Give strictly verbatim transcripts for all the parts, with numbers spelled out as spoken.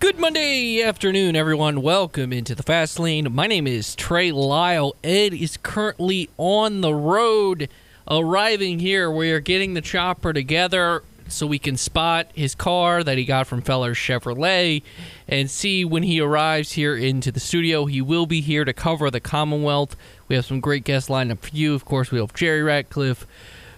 Good Monday afternoon, everyone. Welcome into the Fast Lane. My name is Trey Lyle. Ed is currently on the road, arriving here. We are getting the chopper together so we can spot his car that he got from Feller's Chevrolet and see when he arrives here into the studio. He will be here to cover the Commonwealth. We have some great guests lined up for you. Of course, we have Jerry Ratcliffe,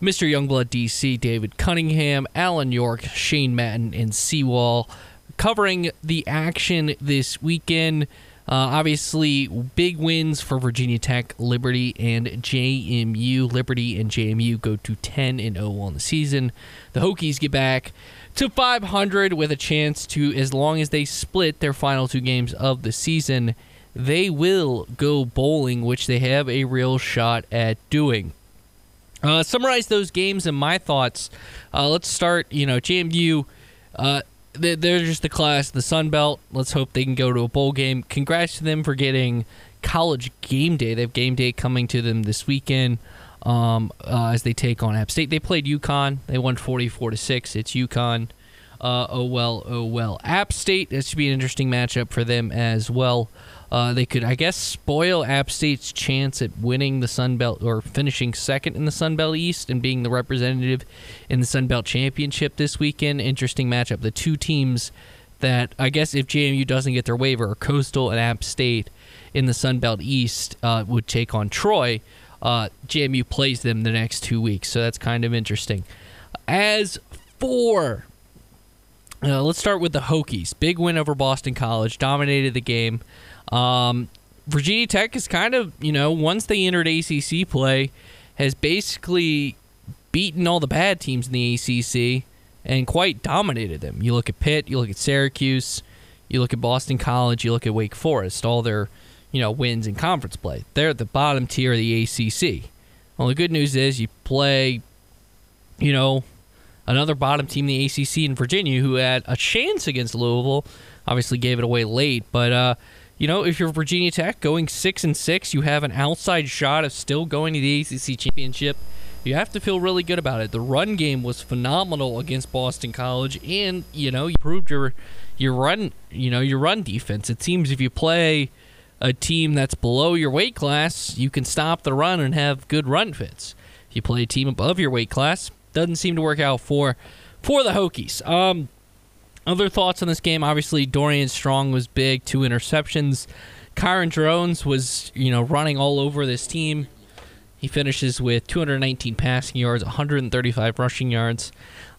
Mister Youngblood D C, David Cunningham, Alan York, Shane Madden, and Seawall, covering the action this weekend. Uh, obviously, big wins for Virginia Tech, Liberty, and J M U. Liberty and J M U go to ten and oh on the season. The Hokies get back to five hundred with a chance to, as long as they split their final two games of the season, they will go bowling, which they have a real shot at doing. Uh, summarize those games and my thoughts. Uh, let's start, you know, J M U... Uh, They're just the class, the Sun Belt. Let's hope they can go to a bowl game. Congrats to them for getting College Game Day. They have Game Day coming to them this weekend um, uh, as they take on App State. They played UConn. They won forty-four to six. It's UConn. Uh, oh, well, oh, well. App State, that should be an interesting matchup for them as well. Uh, they could, I guess, spoil App State's chance at winning the Sun Belt or finishing second in the Sun Belt East and being the representative in the Sun Belt Championship this weekend. Interesting matchup. The two teams that, I guess, if J M U doesn't get their waiver, Coastal and App State in the Sun Belt East uh, would take on Troy. Uh, J M U plays them the next two weeks, so that's kind of interesting. As for... Uh, let's start with the Hokies. Big win over Boston College. Dominated the game. Um, Virginia Tech is kind of, you know, once they entered A C C play, has basically beaten all the bad teams in the A C C and quite dominated them. You look at Pitt, you look at Syracuse, you look at Boston College, you look at Wake Forest, all their, you know, wins in conference play. They're at the bottom tier of the A C C. Well, the good news is you play, you know, another bottom team, the A C C in Virginia, who had a chance against Louisville, obviously gave it away late. But, uh, you know, if you're Virginia Tech going six and six, you have an outside shot of still going to the A C C championship. You have to feel really good about it. The run game was phenomenal against Boston College, and, you know, you proved your, your, run, you know, your run defense. It seems if you play a team that's below your weight class, you can stop the run and have good run fits. If you play a team above your weight class, doesn't seem to work out for for the Hokies. Um, other thoughts on this game? Obviously, Dorian Strong was big, two interceptions. Kyron Jones was, you know, running all over this team. He finishes with two hundred nineteen passing yards, one hundred thirty-five rushing yards.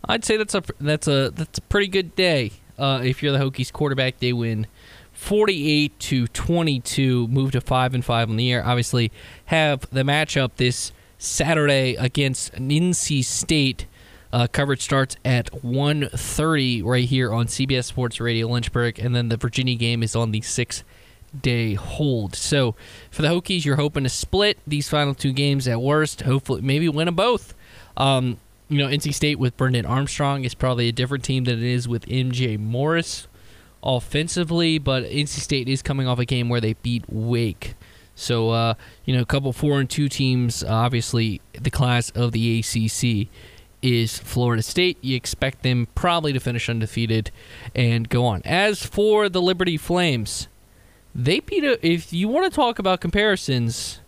I'd say that's a that's a that's a pretty good day. Uh, if you're the Hokies quarterback, they win forty-eight to twenty-two, move to five and five on the year. Obviously, have the matchup this Saturday against N C State. Uh, coverage starts at one thirty right here on C B S Sports Radio Lynchburg, and then the Virginia game is on the six-day hold. So for the Hokies, you're hoping to split these final two games at worst. Hopefully, maybe win them both. Um, you know, N C State with Brendan Armstrong is probably a different team than it is with M J Morris offensively, but N C State is coming off a game where they beat Wake. So, uh, you know, a couple four and two teams, uh, obviously the class of the A C C is Florida State. You expect them probably to finish undefeated and go on. As for the Liberty Flames, they beat a, if you want to talk about comparisons,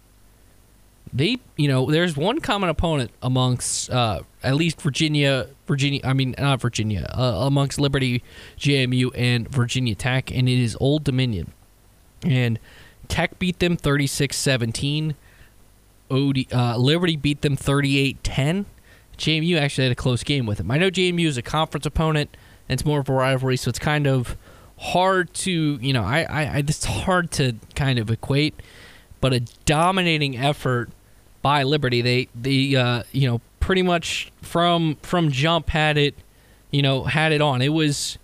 they, you know, there's one common opponent amongst uh, at least Virginia, Virginia, I mean, not Virginia, uh, amongst Liberty, J M U, and Virginia Tech, and it is Old Dominion. And Tech beat them thirty-six seventeen. Uh, Liberty beat them thirty-eight ten. J M U actually had a close game with them. I know J M U is a conference opponent, and it's more of a rivalry, so it's kind of hard to, you know, I, I, I it's hard to kind of equate, but a dominating effort by Liberty. They, they uh, you know, pretty much from from jump had it, you know, had it on. It was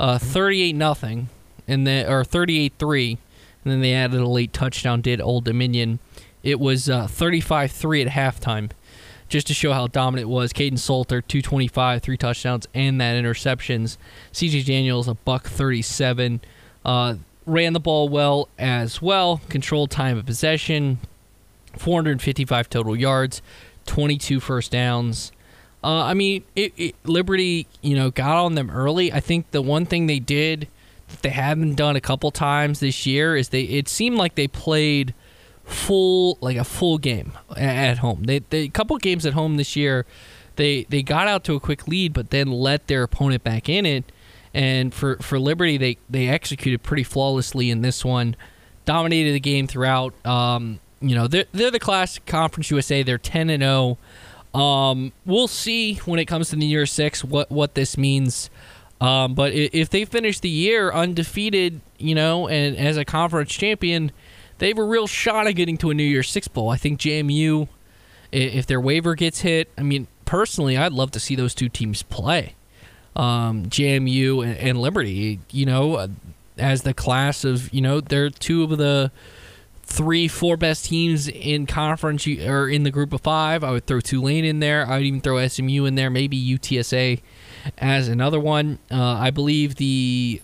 uh, thirty-eight nothing, and then or thirty-eight three. And then they added a late touchdown, did Old Dominion. It was uh, thirty-five three at halftime, just to show how dominant it was. Caden Salter, two twenty-five, three touchdowns, and that interceptions. C J. Daniels, a buck thirty-seven. Uh, ran the ball well as well. Controlled time of possession. four hundred fifty-five total yards. twenty-two first downs. Uh, I mean, it, it, Liberty, you know, got on them early. I think the one thing they did they haven't done a couple times this year is they it seemed like they played full like a full game at home. They they a couple games at home this year, they they got out to a quick lead but then let their opponent back in it. And for, for Liberty, they, they executed pretty flawlessly in this one. Dominated the game throughout. Um, you know, they're, they're the classic Conference U S A. They're ten and oh. Um, we'll see when it comes to the year six what, what this means. Um, but if they finish the year undefeated, you know, and as a conference champion, they have a real shot at getting to a New Year's Six Bowl. I think J M U, if their waiver gets hit, I mean, personally, I'd love to see those two teams play. Um, J M U and, and Liberty, you know, as the class of, you know, they're two of the three, four best teams in conference or in the group of five. I would throw Tulane in there. I would even throw S M U in there, maybe U T S A as another one. Uh, I believe the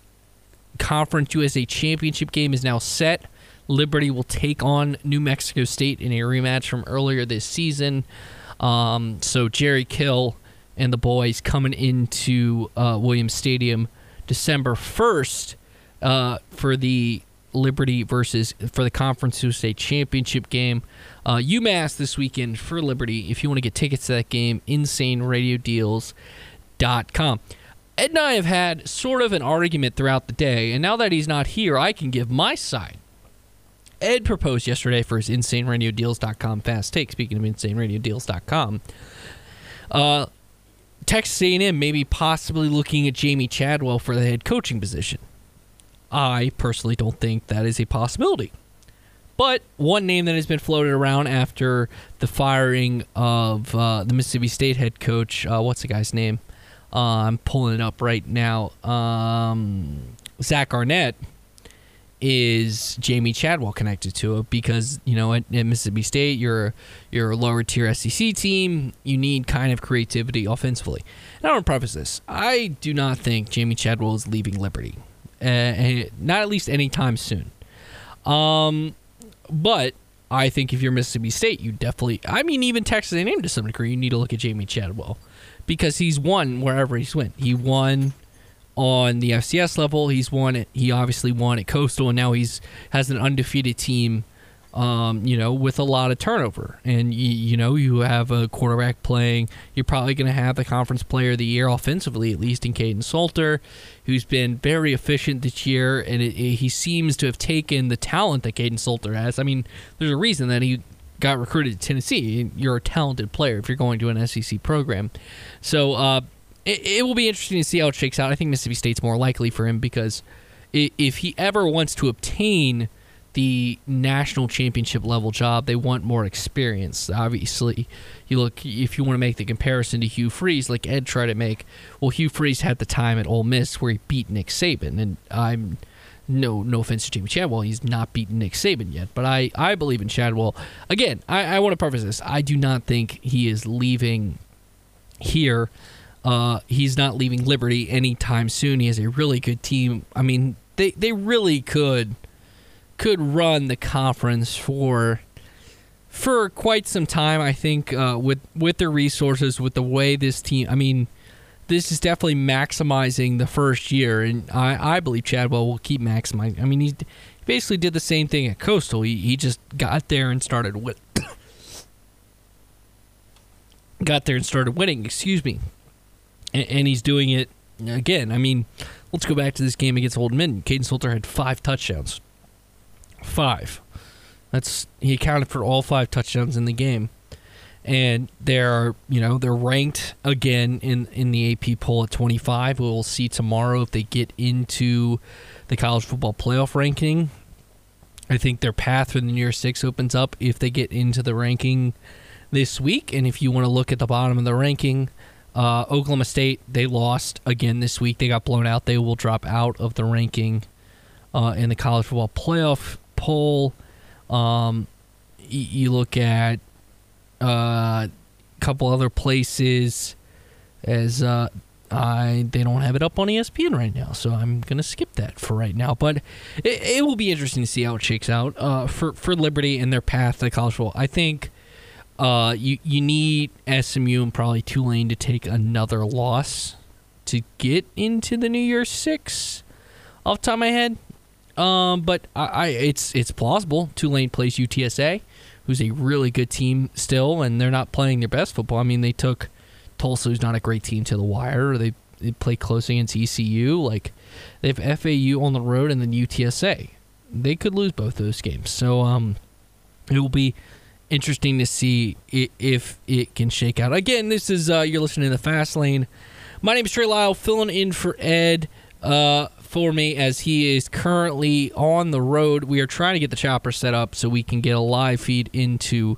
Conference U S A Championship game is now set. Liberty will take on New Mexico State in a rematch from earlier this season. Um, so Jerry Kill and the boys coming into uh, Williams Stadium December first uh, for the Liberty versus for the Conference U S A Championship game. Uh, UMass this weekend for Liberty. If you want to get tickets to that game, Insane Radio Deals dot com. Ed and I have had sort of an argument throughout the day, and now that he's not here, I can give my side. Ed proposed yesterday for his Insane Radio Deals dot com fast take. Speaking of Insane Radio Deals dot com, uh, Texas A and M maybe possibly looking at Jamey Chadwell for the head coaching position. I personally don't think that is a possibility. But one name that has been floated around after the firing of uh, the Mississippi State head coach, uh, what's the guy's name? Uh, I'm pulling it up right now. Um, Zach Arnett is Jamey Chadwell connected to it because, you know, at, at Mississippi State, you're, you're a lower-tier S E C team. You need kind of creativity offensively. And I want to preface this. I do not think Jamey Chadwell is leaving Liberty. Uh, not at least anytime soon. Um, but I think if you're Mississippi State, you definitely... I mean, even Texas A and M to some degree, you need to look at Jamey Chadwell because he's won wherever he's went. He won on the F C S level. He's won it. He obviously won at Coastal, and now he's has an undefeated team, um, you know, with a lot of turnover. And, you, you know, you have a quarterback playing. You're probably going to have the conference player of the year offensively, at least in Caden Salter, who's been very efficient this year, and it, it, he seems to have taken the talent that Caden Salter has. I mean, there's a reason that he got recruited to Tennessee. You're a talented player if you're going to an S E C program. So uh, it, it will be interesting to see how it shakes out. I think Mississippi State's more likely for him because if he ever wants to obtain the national championship level job, they want more experience. Obviously, you look if you want to make the comparison to Hugh Freeze, like Ed tried to make. Well, Hugh Freeze had the time at Ole Miss where he beat Nick Saban, and I'm no no offense to Jamey Chadwell, he's not beaten Nick Saban yet, but I, I believe in Chadwell. Again, I, I want to preface this. I do not think he is leaving here. Uh, he's not leaving Liberty anytime soon. He has a really good team. I mean, they they really could. could run the conference for for quite some time, I think, uh, with, with their resources, with the way this team... I mean, this is definitely maximizing the first year, and I, I believe Chadwell will keep maximizing. I mean, he basically did the same thing at Coastal. He, he just got there and started... Win- got there and started winning, excuse me. And, and he's doing it again. I mean, let's go back to this game against Old Minden. Caden Salter had five touchdowns. Five. That's he accounted for all five touchdowns in the game, and they're you know they're ranked again in, in the A P poll at twenty-five. We'll see tomorrow if they get into the college football playoff ranking. I think their path for the New Year Six opens up if they get into the ranking this week. And if you want to look at the bottom of the ranking, uh, Oklahoma State, they lost again this week. They got blown out. They will drop out of the ranking uh, in the college football playoff poll. Um, y- you look at a uh, couple other places as uh, I they don't have it up on E S P N right now, so I'm going to skip that for right now. But it, it will be interesting to see how it shakes out uh, for, for Liberty and their path to college football. I think uh, you, you need S M U and probably Tulane to take another loss to get into the New Year's Six. off the top of my head. Um, but I, I it's it's plausible. Tulane plays U T S A, who's a really good team still, and they're not playing their best football. I mean, they took Tulsa, who's not a great team, to the wire. They, they play close against E C U. Like, they have F A U on the road and then U T S A. They could lose both those games. So um, it will be interesting to see it, if it can shake out. Again, this is uh, you're listening to The Fast Lane. My name is Trey Lyle, filling in for Ed. Uh, for me, as he is currently on the road. We are trying to get the chopper set up so we can get a live feed into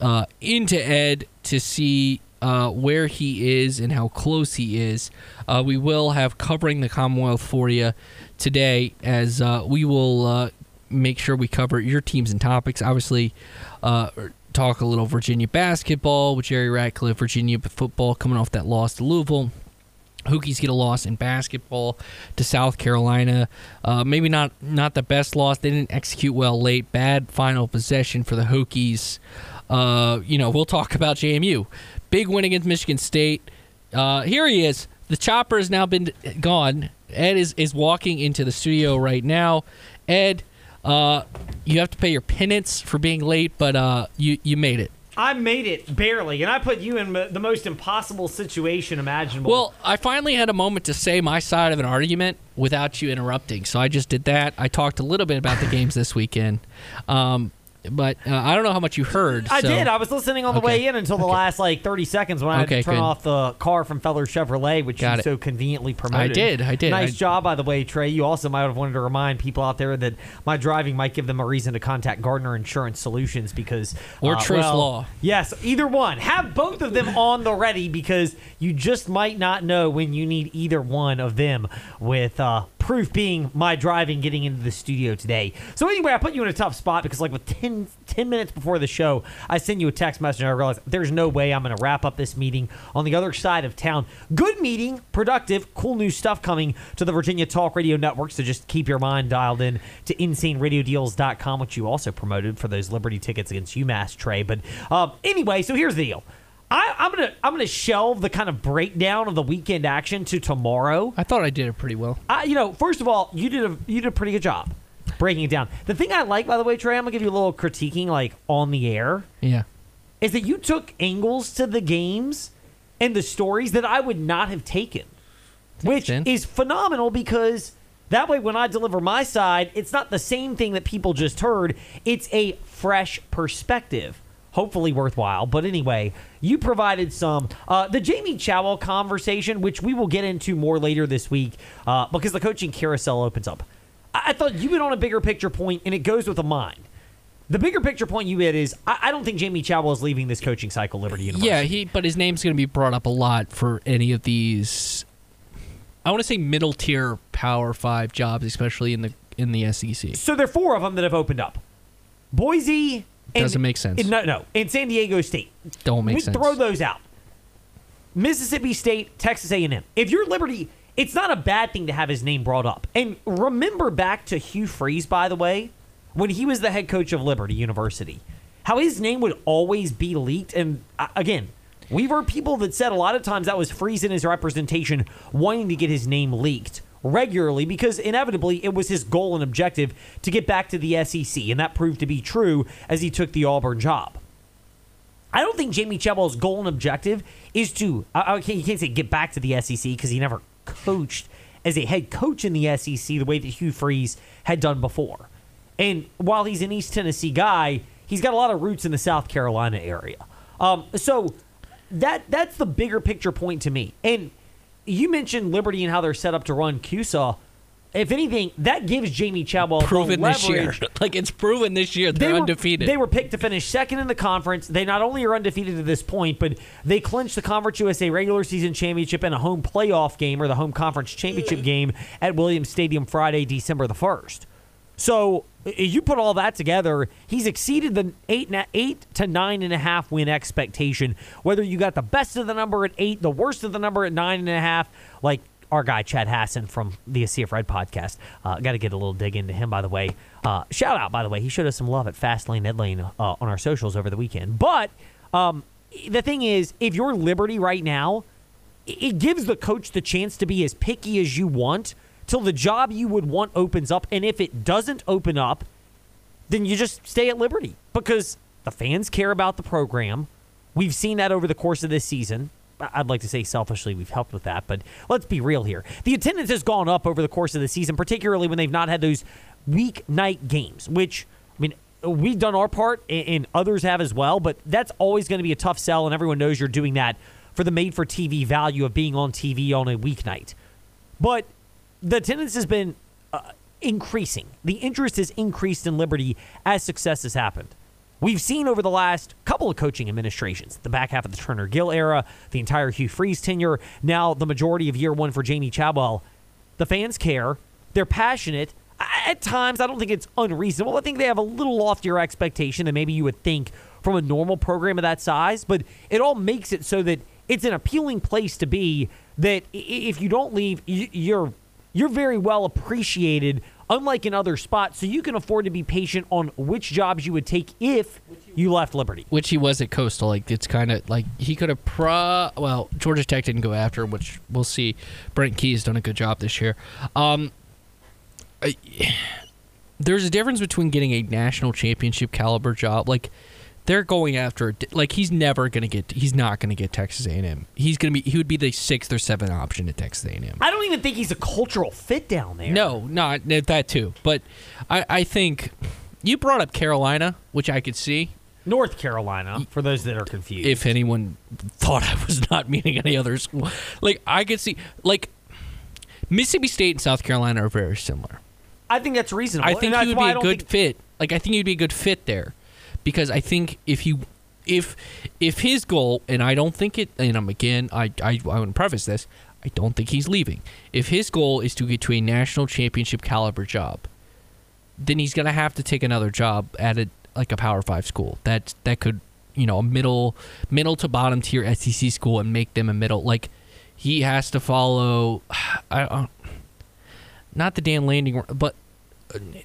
uh, into Ed to see uh, where he is and how close he is. Uh, we will have covering the Commonwealth for you today, as uh, we will uh, make sure we cover your teams and topics. Obviously, uh, talk a little Virginia basketball with Jerry Ratcliffe, Virginia football coming off that loss to Louisville. Hokies get a loss in basketball to South Carolina. Uh, maybe not, not the best loss. They didn't execute well late. Bad final possession for the Hokies. Uh, you know, we'll talk about J M U. Big win against Michigan State. Uh, here he is. The chopper has now been gone. Ed is, is walking into the studio right now. Ed, uh, you have to pay your penance for being late, but uh, you, you made it. I made it, barely, and I put you in the most impossible situation imaginable. Well, I finally had a moment to say my side of an argument without you interrupting, so I just did that. I talked a little bit about the games this weekend, um, but uh, I don't know how much you heard. I so. did. I was listening on the okay. way in until the okay. last, like, thirty seconds when I had okay, to turn good. off the car from Feller's Chevrolet, which Got you it. so conveniently promoted. I did. I did. Nice I, job, by the way, Trey. You also might have wanted to remind people out there that my driving might give them a reason to contact Gardner Insurance Solutions because... Or uh, Truth well, Law. Yes, either one. Have both of them on the ready because you just might not know when you need either one of them, with... Uh, proof being my driving getting into the studio today. So anyway, I put you in a tough spot because like with ten, ten minutes before the show, I send you a text message and I realize there's no way I'm going to wrap up this meeting on the other side of town. Good meeting, productive, cool new stuff coming to the Virginia Talk Radio Network, so just keep your mind dialed in to Insane Radio Deals dot com, which you also promoted for those Liberty tickets against UMass, Trey. But um, anyway, so here's the deal. I, I'm gonna I'm gonna shelve the kind of breakdown of the weekend action to tomorrow. I thought I did it pretty well. I, you know, first of all, you did a you did a pretty good job breaking it down. The thing I like, by the way, Trey, I'm gonna give you a little critiquing, like on the air. Yeah, is that you took angles to the games and the stories that I would not have taken, That's which in. is phenomenal because that way when I deliver my side, it's not the same thing that people just heard. It's a fresh perspective. Hopefully worthwhile. But anyway, you provided some. Uh, the Jamey Chadwell conversation, which we will get into more later this week, uh, because the coaching carousel opens up. I-, I thought you went on a bigger picture point, and it goes with a mind. The bigger picture point you hit is I, I don't think Jamey Chadwell is leaving this coaching cycle, Liberty University. Yeah, he. but his name's going to be brought up a lot for any of these, I want to say middle-tier Power five jobs, especially in the in the S E C. So there are four of them that have opened up. Boise... And, doesn't make sense. No, no. And San Diego State. Don't make we sense. Throw those out. Mississippi State, Texas A and M. If you're Liberty, it's not a bad thing to have his name brought up. And remember back to Hugh Freeze, by the way, when he was the head coach of Liberty University, how his name would always be leaked. And uh, again, we've heard people that said a lot of times that was Freeze and his representation wanting to get his name leaked regularly because inevitably it was his goal and objective to get back to the S E C, and that proved to be true as he took the Auburn job. I don't think Jamey Chadwell's goal and objective is to, I can't, you can't say get back to the S E C because he never coached as a head coach in the S E C the way that Hugh Freeze had done before. And while he's an East Tennessee guy, he's got a lot of roots in the South Carolina area. Um, so that that's the bigger picture point to me. And you mentioned Liberty and how they're set up to run Cusaw. If anything, that gives Jamey Chadwell proven leverage. This year. Like, it's proven this year they're they were, undefeated. They were picked to finish second in the conference. They not only are undefeated to this point, but they clinched the Conference U S A regular season championship and a home playoff game, or the home conference championship game, at Williams Stadium Friday, December the first. So you put all that together, he's exceeded the eight, eight to nine and a half win expectation. Whether you got the best of the number at eight, the worst of the number at nine and a half, like our guy Chad Hassan from the A C F Red podcast. Uh, got to get a little dig into him, by the way. Uh, shout out, by the way. He showed us some love at Fastlane Ed Lane uh, on our socials over the weekend. But um, the thing is, if you're Liberty right now, it gives the coach the chance to be as picky as you want till the job you would want opens up. And if it doesn't open up, then you just stay at Liberty because the fans care about the program. We've seen that over the course of this season. I'd like to say selfishly we've helped with that, but let's be real here. The attendance has gone up over the course of the season, particularly when they've not had those weeknight games, which, I mean, we've done our part and others have as well, but that's always going to be a tough sell, and everyone knows you're doing that for the made-for-T V value of being on T V on a weeknight. But the attendance has been uh, increasing. The interest has increased in Liberty as success has happened. We've seen over the last couple of coaching administrations, the back half of the Turner Gill era, the entire Hugh Freeze tenure, now the majority of year one for Jamey Chadwell. The fans care. They're passionate. At times, I don't think it's unreasonable. I think they have a little loftier expectation than maybe you would think from a normal program of that size, but it all makes it so that it's an appealing place to be, that if you don't leave, you're you're very well appreciated, unlike in other spots, so you can afford to be patient on which jobs you would take if you left Liberty. Which he was at Coastal. Like, it's kind of like he could have pro... Well, Georgia Tech didn't go after him, which we'll see. Brent Key has done a good job this year. Um, I, there's a difference between getting a national championship caliber job. Like, they're going after... Like, he's never going to get... He's not going to get Texas A and M. He's going to be... He would be the sixth or seventh option at Texas A and M. I don't even think he's a cultural fit down there. No, not that too. But I, I think... You brought up Carolina, which I could see. North Carolina, for those that are confused. If anyone thought I was not meaning any other school. Like, I could see... Like, Mississippi State and South Carolina are very similar. I think that's reasonable. I think he would be a good think... fit. Like, I think he'd be a good fit there. Because I think if he, if if his goal, and I don't think it, and I'm again, I, I, I want to preface this, I don't think he's leaving. If his goal is to get to a national championship caliber job, then he's going to have to take another job at a like a Power Five school that that could, you know, a middle middle to bottom tier S E C school and make them a middle. Like he has to follow, I uh, not the Dan Landing, but.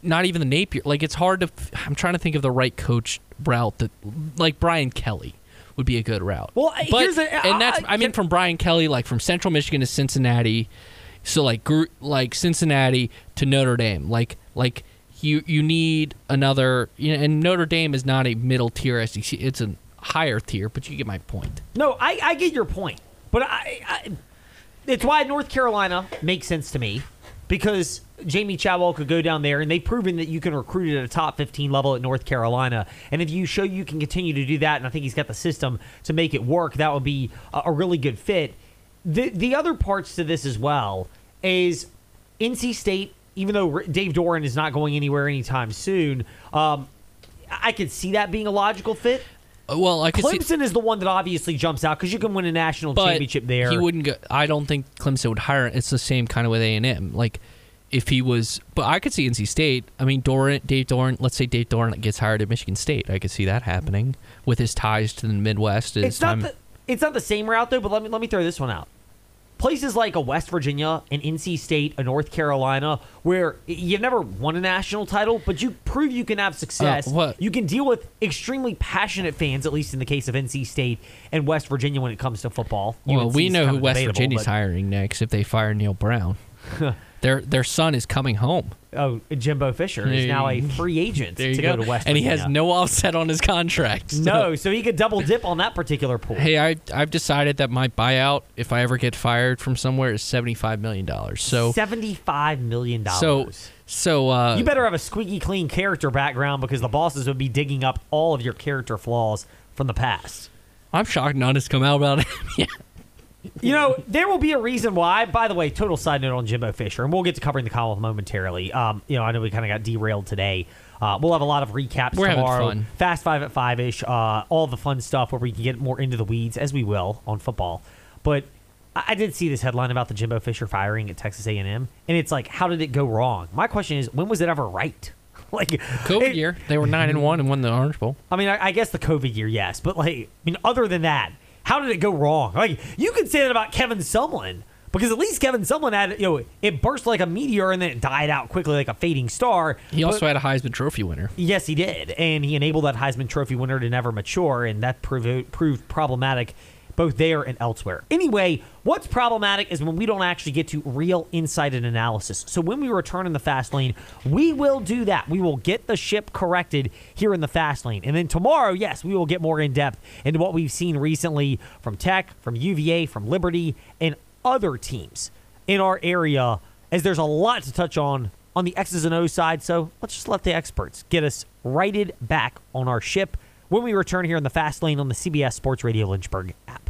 Not even the Napier. Like, it's hard to... I'm trying to think of the right coach route that... Like, Brian Kelly would be a good route. Well, but, here's a... And that's... I, I mean, from Brian Kelly, like, from Central Michigan to Cincinnati. So, like, like Cincinnati to Notre Dame. Like, like you, you need another... You know, and Notre Dame is not a middle-tier S E C. It's a higher tier, but you get my point. No, I, I get your point. But I, I... It's why North Carolina makes sense to me. Because... Jamey Chadwell could go down there, and they've proven that you can recruit at a top fifteen level at North Carolina. And if you show you can continue to do that, and I think he's got the system to make it work, that would be a really good fit. The the other parts to this as well is N C State, even though Dave Doran is not going anywhere anytime soon, um, I could see that being a logical fit. Well, I could Clemson see, is the one that obviously jumps out because you can win a national championship there. He wouldn't go, I don't think Clemson would hire him. It's the same kind of with A and M. Like, if he was, but I could see N C State. I mean, Doran, Dave Doran, let's say Dave Doran gets hired at Michigan State. I could see that happening with his ties to the Midwest. It's not, the, it's not the same route, though, but let me, let me throw this one out. Places like a West Virginia, an N C State, a North Carolina, where you've never won a national title, but you prove you can have success. Uh, you can deal with extremely passionate fans, at least in the case of N C State and West Virginia when it comes to football. Well, U N C's we know who West Virginia's but, hiring next if they fire Neil Brown. Their their son is coming home. Oh, Jimbo Fisher is now a free agent to go, go to West Virginia. And he has no offset on his contract. So. No, so he could double dip on that particular pool. Hey, I, I've decided that my buyout, if I ever get fired from somewhere, is seventy-five million dollars. So seventy-five million dollars. So, so uh, you better have a squeaky clean character background because the bosses would be digging up all of your character flaws from the past. I'm shocked none has come out about it yet. You know, there will be a reason why. By the way, total side note on Jimbo Fisher, and we'll get to covering the column momentarily. Um, you know, I know we kind of got derailed today. Uh, we'll have a lot of recaps We're tomorrow. Having fun. Fast Five at Five-ish, uh, all the fun stuff where we can get more into the weeds, as we will, on football. But I, I did see this headline about the Jimbo Fisher firing at Texas A and M, and it's like, how did it go wrong? My question is, when was it ever right? Like COVID it, year, they were nine and one and won the Orange Bowl. I mean, I, I guess the COVID year, yes, but like, I mean, other than that. How did it go wrong? Like, you could say that about Kevin Sumlin, because at least Kevin Sumlin had, you know, it burst like a meteor and then it died out quickly like a fading star. He also but, had a Heisman Trophy winner. Yes, he did. And he enabled that Heisman Trophy winner to never mature, and that proved, proved problematic both there and elsewhere. Anyway, what's problematic is when we don't actually get to real insight and analysis. So when we return in the fast lane, we will do that. We will get the ship corrected here in the fast lane. And then tomorrow, yes, we will get more in-depth into what we've seen recently from Tech, from U V A, from Liberty, and other teams in our area, as there's a lot to touch on on the X's and O's side. So let's just let the experts get us righted back on our ship when we return here in the fast lane on the C B S Sports Radio Lynchburg app.